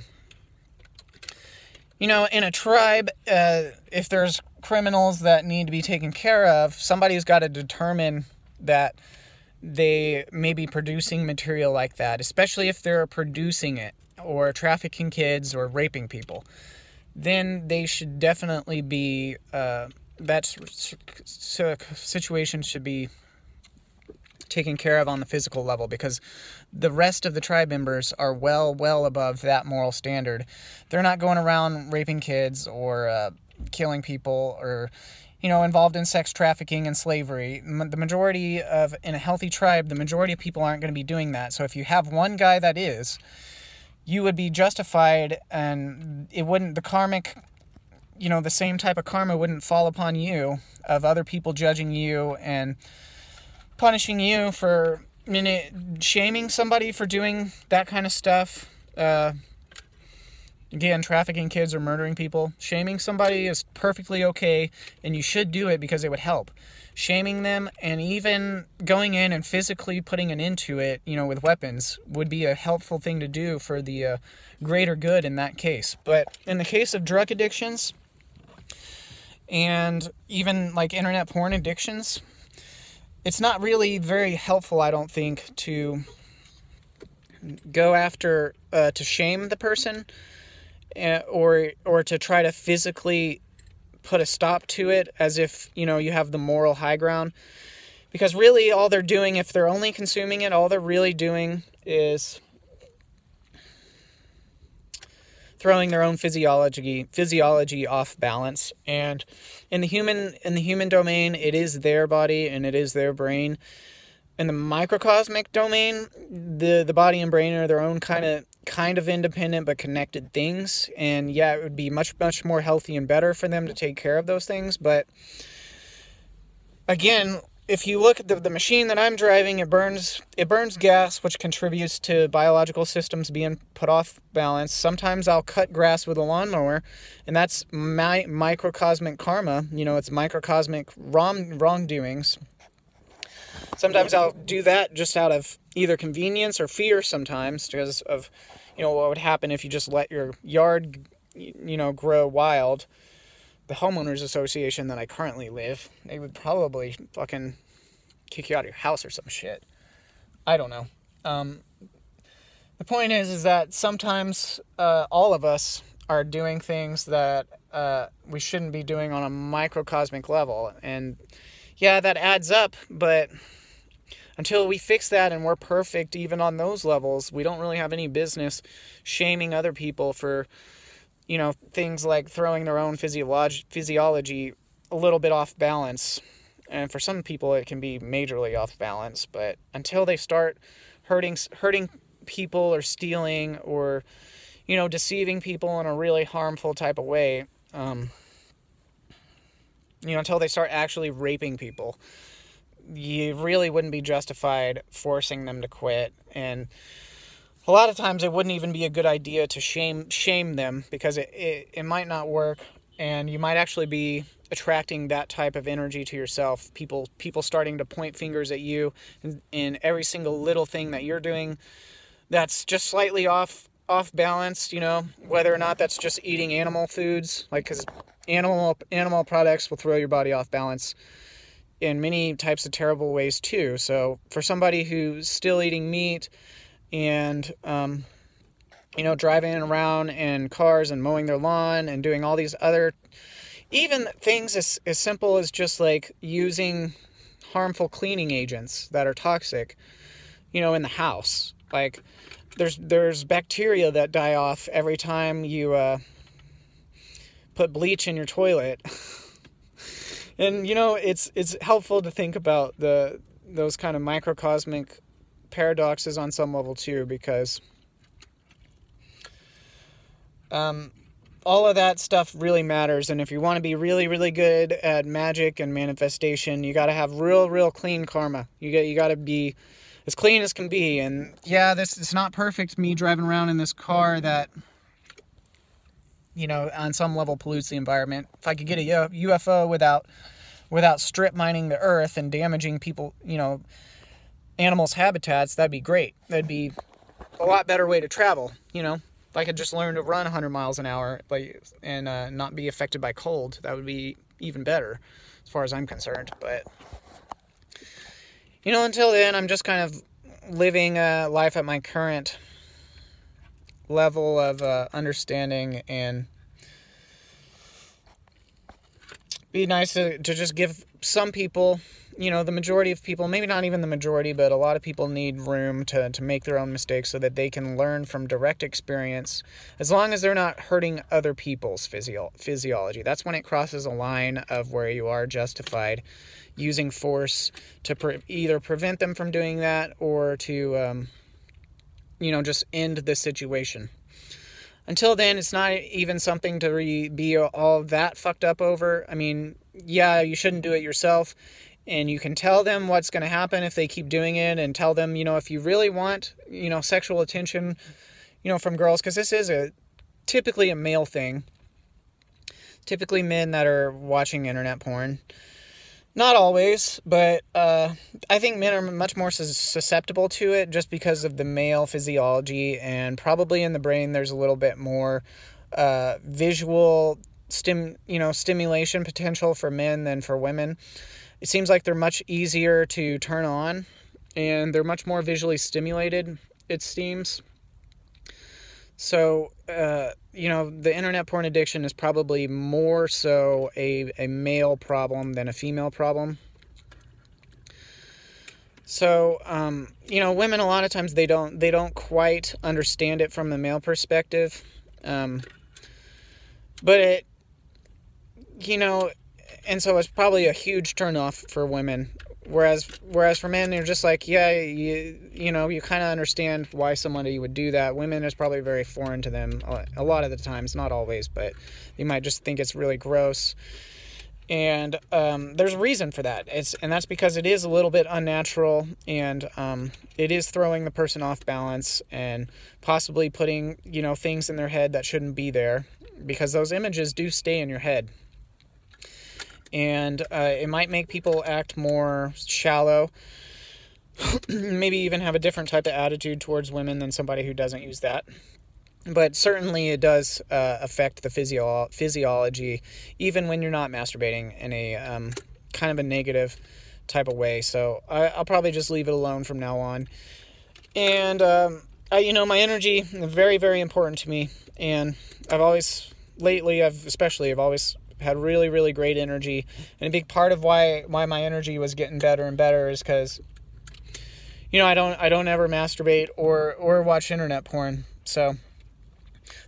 you know, in a tribe, uh, if there's criminals that need to be taken care of, somebody's got to determine that they may be producing material like that, especially if they're producing it or trafficking kids or raping people. Then they should definitely be, uh, that situation should be taken care of on the physical level, because the rest of the tribe members are well, well above that moral standard. They're not going around raping kids or uh, killing people or, you know, involved in sex trafficking and slavery. The majority of, in a healthy tribe, the majority of people aren't going to be doing that. So if you have one guy that is, you would be justified, and it wouldn't, the karmic, you know, the same type of karma wouldn't fall upon you of other people judging you and punishing you for, I mean, it, shaming somebody for doing that kind of stuff. Uh, Again, trafficking kids or murdering people. Shaming somebody is perfectly okay, and you should do it because it would help. Shaming them and even going in and physically putting an end to it, you know, with weapons would be a helpful thing to do for the uh, greater good in that case. But in the case of drug addictions and even like internet porn addictions, it's not really very helpful, I don't think, to go after, uh, to shame the person. Uh, or or to try to physically put a stop to it as if, you know, you have the moral high ground. Because really all they're doing, if they're only consuming it, all they're really doing is throwing their own physiology physiology off balance. And in the human in the human domain, it is their body and it is their brain. In the microcosmic domain, the, the body and brain are their own kind of kind of independent but connected things. And yeah, it would be much, much more healthy and better for them to take care of those things. But again, if you look at the, the machine that I'm driving, it burns it burns gas, which contributes to biological systems being put off balance. Sometimes I'll cut grass with a lawnmower, and that's my microcosmic karma. You know, it's microcosmic wrong, wrongdoings. Sometimes I'll do that just out of either convenience or fear sometimes because of, you know, what would happen if you just let your yard, you know, grow wild. The homeowners association that I currently live, they would probably fucking kick you out of your house or some shit. I don't know. Um, the point is, is that sometimes uh, all of us are doing things that uh, we shouldn't be doing on a microcosmic level. And yeah, that adds up, but until we fix that and we're perfect even on those levels, we don't really have any business shaming other people for, you know, things like throwing their own physiolog- physiology a little bit off balance. And for some people, it can be majorly off balance, but until they start hurting hurting people or stealing or, you know, deceiving people in a really harmful type of way, um... you know, until they start actually raping people, you really wouldn't be justified forcing them to quit. And a lot of times it wouldn't even be a good idea to shame shame them because it, it, it might not work, and you might actually be attracting that type of energy to yourself. People people starting to point fingers at you in, in every single little thing that you're doing that's just slightly off off balance, you know, whether or not that's just eating animal foods, like, because Animal animal products will throw your body off balance in many types of terrible ways too. So for somebody who's still eating meat and, um, you know, driving around in cars and mowing their lawn and doing all these other even things as, as simple as just like using harmful cleaning agents that are toxic, you know, in the house. Like there's there's bacteria that die off every time you uh, put bleach in your toilet. And, you know, it's it's helpful to think about the those kind of microcosmic paradoxes on some level too, because um, all of that stuff really matters. And if you want to be really, really good at magic and manifestation, you got to have real, real clean karma. You got you got to be as clean as can be. And yeah, this it's not perfect. Me driving around in this car that, you know, on some level pollutes the environment. If I could get a U F O without without strip mining the earth and damaging people, you know, animals' habitats, that'd be great. That'd be a lot better way to travel, you know. If I could just learn to run one hundred miles an hour like, and uh, not be affected by cold, that would be even better as far as I'm concerned. But, you know, until then, I'm just kind of living uh, life at my current level of uh, understanding, and be nice to, to just give some people, you know, the majority of people, maybe not even the majority, but a lot of people need room to, to make their own mistakes so that they can learn from direct experience, as long as they're not hurting other people's physio- physiology. That's when it crosses a line of where you are justified using force to pre- either prevent them from doing that or to, um, you know, just end the situation. Until then, it's not even something to re- be all that fucked up over. I mean, yeah, you shouldn't do it yourself, and you can tell them what's going to happen if they keep doing it, and tell them, you know, if you really want, you know, sexual attention, you know, from girls, because this is a typically a male thing. Typically men that are watching internet porn. Not always, but uh, I think men are much more susceptible to it just because of the male physiology, and probably in the brain there's a little bit more uh, visual stim, you know, stimulation potential for men than for women. It seems like they're much easier to turn on, and they're much more visually stimulated, it seems. So, uh, you know, the internet porn addiction is probably more so a, a male problem than a female problem. So, um, you know, women, a lot of times they don't, they don't quite understand it from the male perspective. Um, but it, you know, and so it's probably a huge turnoff for women. Whereas, whereas for men, they're just like, yeah, you, you know, you kind of understand why somebody would do that. Women is probably very foreign to them a lot of the times, not always, but they might just think it's really gross. And um, there's a reason for that. It's and that's because it is a little bit unnatural, and um, it is throwing the person off balance and possibly putting, you know, things in their head that shouldn't be there, because those images do stay in your head. And uh, it might make people act more shallow, maybe even have a different type of attitude towards women than somebody who doesn't use that. But certainly it does uh, affect the physio- physiology, even when you're not masturbating, in a um, kind of a negative type of way. So I- I'll probably just leave it alone from now on. And, um, I, you know, my energy is very, very important to me. And I've always, lately, I've especially, I've always... had really, really great energy, and a big part of why why my energy was getting better and better is because, you know, I don't I don't ever masturbate or or watch internet porn. So,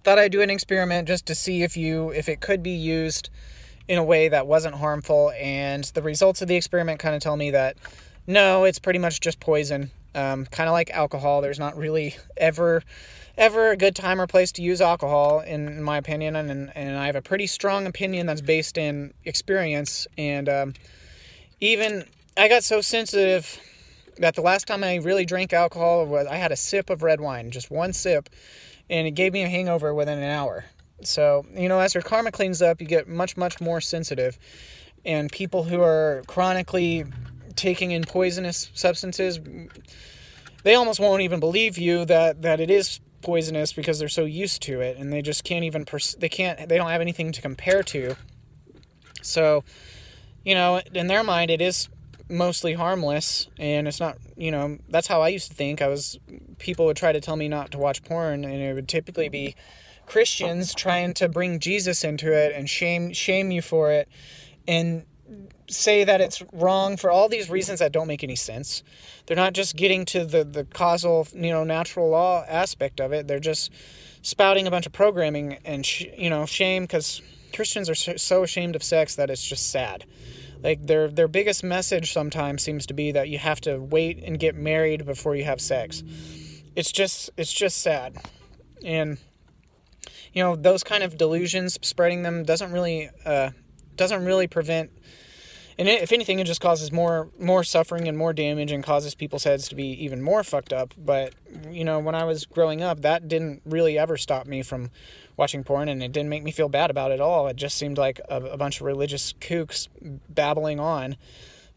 thought I'd do an experiment just to see if you if it could be used in a way that wasn't harmful, and the results of the experiment kind of tell me that no, it's pretty much just poison. Um, kind of like alcohol, there's not really ever. ever a good time or place to use alcohol, in, in my opinion, and and I have a pretty strong opinion that's based in experience. And um, even I got so sensitive that the last time I really drank alcohol was I had a sip of red wine, just one sip, and it gave me a hangover within an hour. So, you know, as your karma cleans up, you get much, much more sensitive. And people who are chronically taking in poisonous substances, they almost won't even believe you that, that it is poisonous, because they're so used to it, and they just can't even pers- they can't they don't have anything to compare to. So, you know, in their mind it is mostly harmless, and it's not, you know, that's how I used to think. I was people would try to tell me not to watch porn, and it would typically be Christians trying to bring Jesus into it and shame shame you for it and say that it's wrong for all these reasons that don't make any sense. They're not just getting to the, the causal, you know, natural law aspect of it. They're just spouting a bunch of programming and, sh- you know, shame, because Christians are so ashamed of sex that it's just sad. Like, their their biggest message sometimes seems to be that you have to wait and get married before you have sex. It's just it's just sad. And, you know, those kind of delusions, spreading them doesn't really uh, doesn't really prevent... And it, if anything, it just causes more more suffering and more damage and causes people's heads to be even more fucked up. But, you know, when I was growing up, that didn't really ever stop me from watching porn, and it didn't make me feel bad about it at all. It just seemed like a, a bunch of religious kooks babbling on,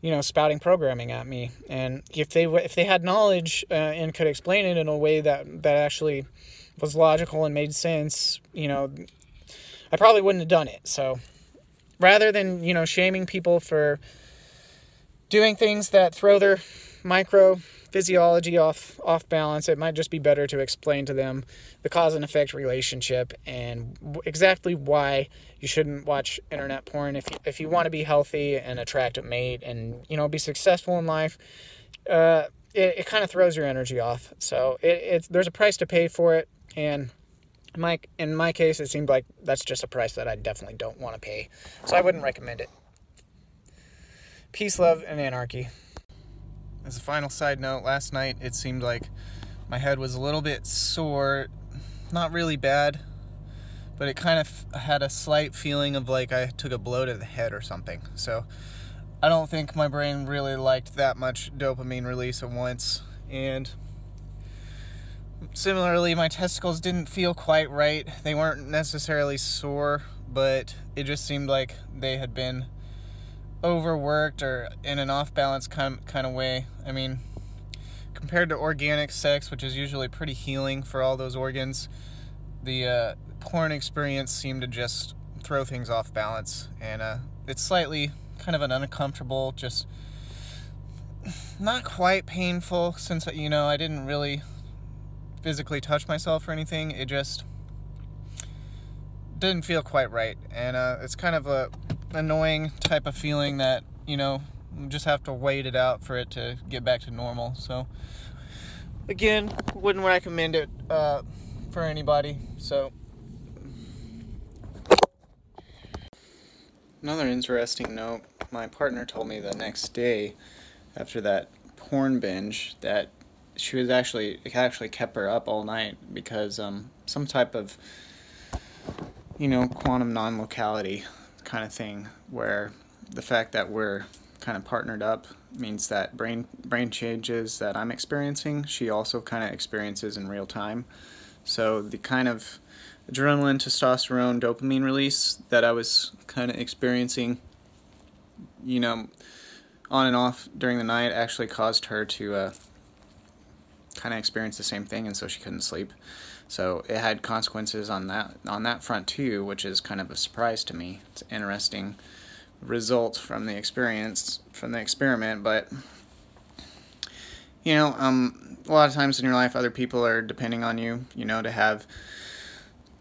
you know, spouting programming at me. And if they if they had knowledge uh, and could explain it in a way that, that actually was logical and made sense, you know, I probably wouldn't have done it, so... Rather than, you know, shaming people for doing things that throw their microphysiology off off balance, it might just be better to explain to them the cause and effect relationship and w- exactly why you shouldn't watch internet porn if you, if you want to be healthy and attract a mate and, you know, be successful in life. Uh, it it kind of throws your energy off. So it, it's there's a price to pay for it, and... My, in my case, it seemed like that's just a price that I definitely don't want to pay, so I wouldn't recommend it. Peace, love, and anarchy. As a final side note, last night it seemed like my head was a little bit sore, not really bad, but it kind of had a slight feeling of like I took a blow to the head or something, so I don't think my brain really liked that much dopamine release at once, and... Similarly, my testicles didn't feel quite right. They weren't necessarily sore, but it just seemed like they had been overworked or in an off-balance kind of, kind of way. I mean, compared to organic sex, which is usually pretty healing for all those organs, the uh, porn experience seemed to just throw things off balance. And uh, it's slightly kind of an uncomfortable, just not quite painful, since, you know, I didn't really... physically touch myself or anything. It just didn't feel quite right, and uh, it's kind of a annoying type of feeling that, you know, you just have to wait it out for it to get back to normal. So again, wouldn't recommend it uh, for anybody. So another interesting note, my partner told me the next day after that porn binge that she was actually, it actually kept her up all night because um, some type of, you know, quantum non-locality kind of thing, where the fact that we're kind of partnered up means that brain brain changes that I'm experiencing, she also kind of experiences in real time. So the kind of adrenaline, testosterone, dopamine release that I was kind of experiencing, you know, on and off during the night actually caused her to... Uh, kind of experienced the same thing, and so she couldn't sleep. So it had consequences on that on that front too, which is kind of a surprise to me. It's an interesting result from the experience, from the experiment, but you know, um, a lot of times in your life, other people are depending on you, you know, to have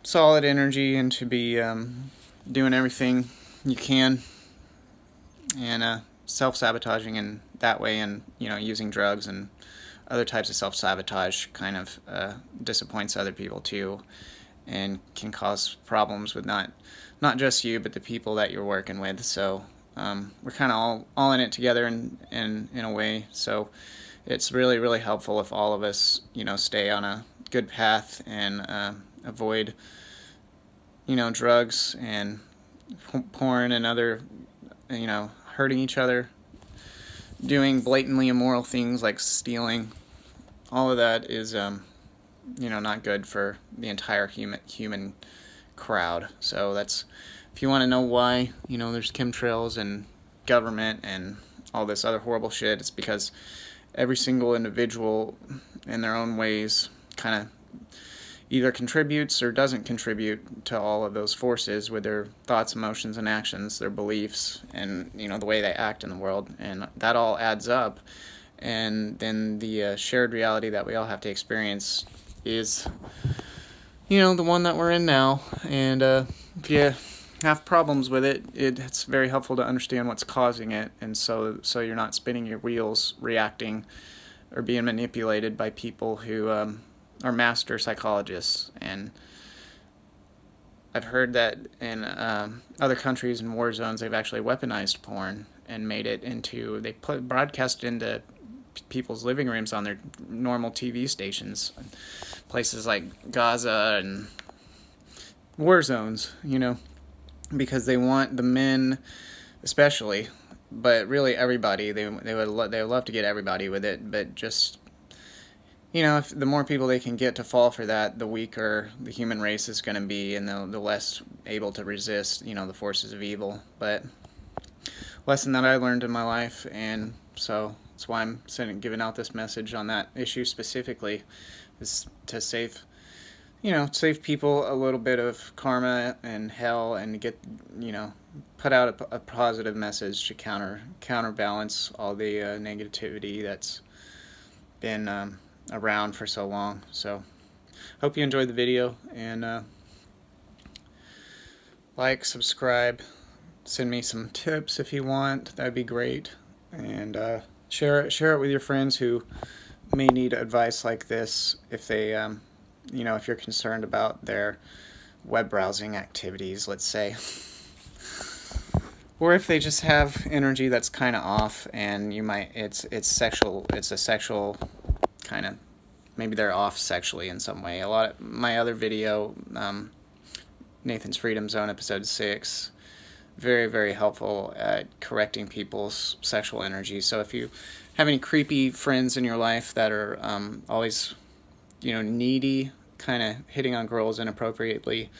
solid energy and to be um, doing everything you can, and uh, self-sabotaging in that way, and you know, using drugs and other types of self-sabotage kind of uh, disappoints other people too, and can cause problems with not not just you, but the people that you're working with. So um, we're kind of all, all in it together in, in, in a way. So it's really, really helpful if all of us, you know, stay on a good path and uh, avoid, you know, drugs and porn and other, you know, hurting each other, doing blatantly immoral things like stealing. All of that is, um, you know, not good for the entire human human crowd. So that's, if you want to know why, you know, there's chemtrails and government and all this other horrible shit, it's because every single individual in their own ways kind of either contributes or doesn't contribute to all of those forces with their thoughts, emotions, and actions, their beliefs, and, you know, the way they act in the world. And that all adds up. And then the uh, shared reality that we all have to experience is you know, the one that we're in now. And uh, if you have problems with it, it, it's very helpful to understand what's causing it. And so, so you're not spinning your wheels, reacting, or being manipulated by people who um, are master psychologists. And I've heard that in um, other countries in war zones, they've actually weaponized porn and made it into, they put, broadcast into people's living rooms on their normal T V stations, places like Gaza and war zones, you know, because they want the men, especially, but really everybody, they they would lo- they would love to get everybody with it, but just, you know, if the more people they can get to fall for that, the weaker the human race is going to be, and the, the less able to resist, you know, the forces of evil. But lesson that I learned in my life, and so that's why I'm sending, giving out this message on that issue specifically, is to save, you know, save people a little bit of karma and hell, and get, you know, put out a, a positive message to counter counterbalance all the uh, negativity that's been um, around for so long. So, hope you enjoyed the video, and uh, like, subscribe, send me some tips if you want. That'd be great, and uh, share it, share it with your friends who may need advice like this if they, um, you know, if you're concerned about their web browsing activities, let's say. Or if they just have energy that's kind of off, and you might, it's it's sexual, it's a sexual kind of, maybe they're off sexually in some way. A lot of my other video, um, Nathan's Freedom Zone, episode six, very, very helpful at correcting people's sexual energy. So if you have any creepy friends in your life that are um, always, you know, needy, kind of hitting on girls inappropriately,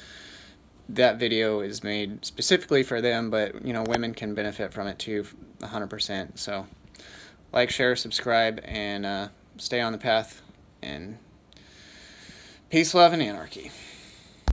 that video is made specifically for them, but, you know, women can benefit from it too, one hundred percent. So, like, share, subscribe, and uh, stay on the path, and peace, love, and anarchy.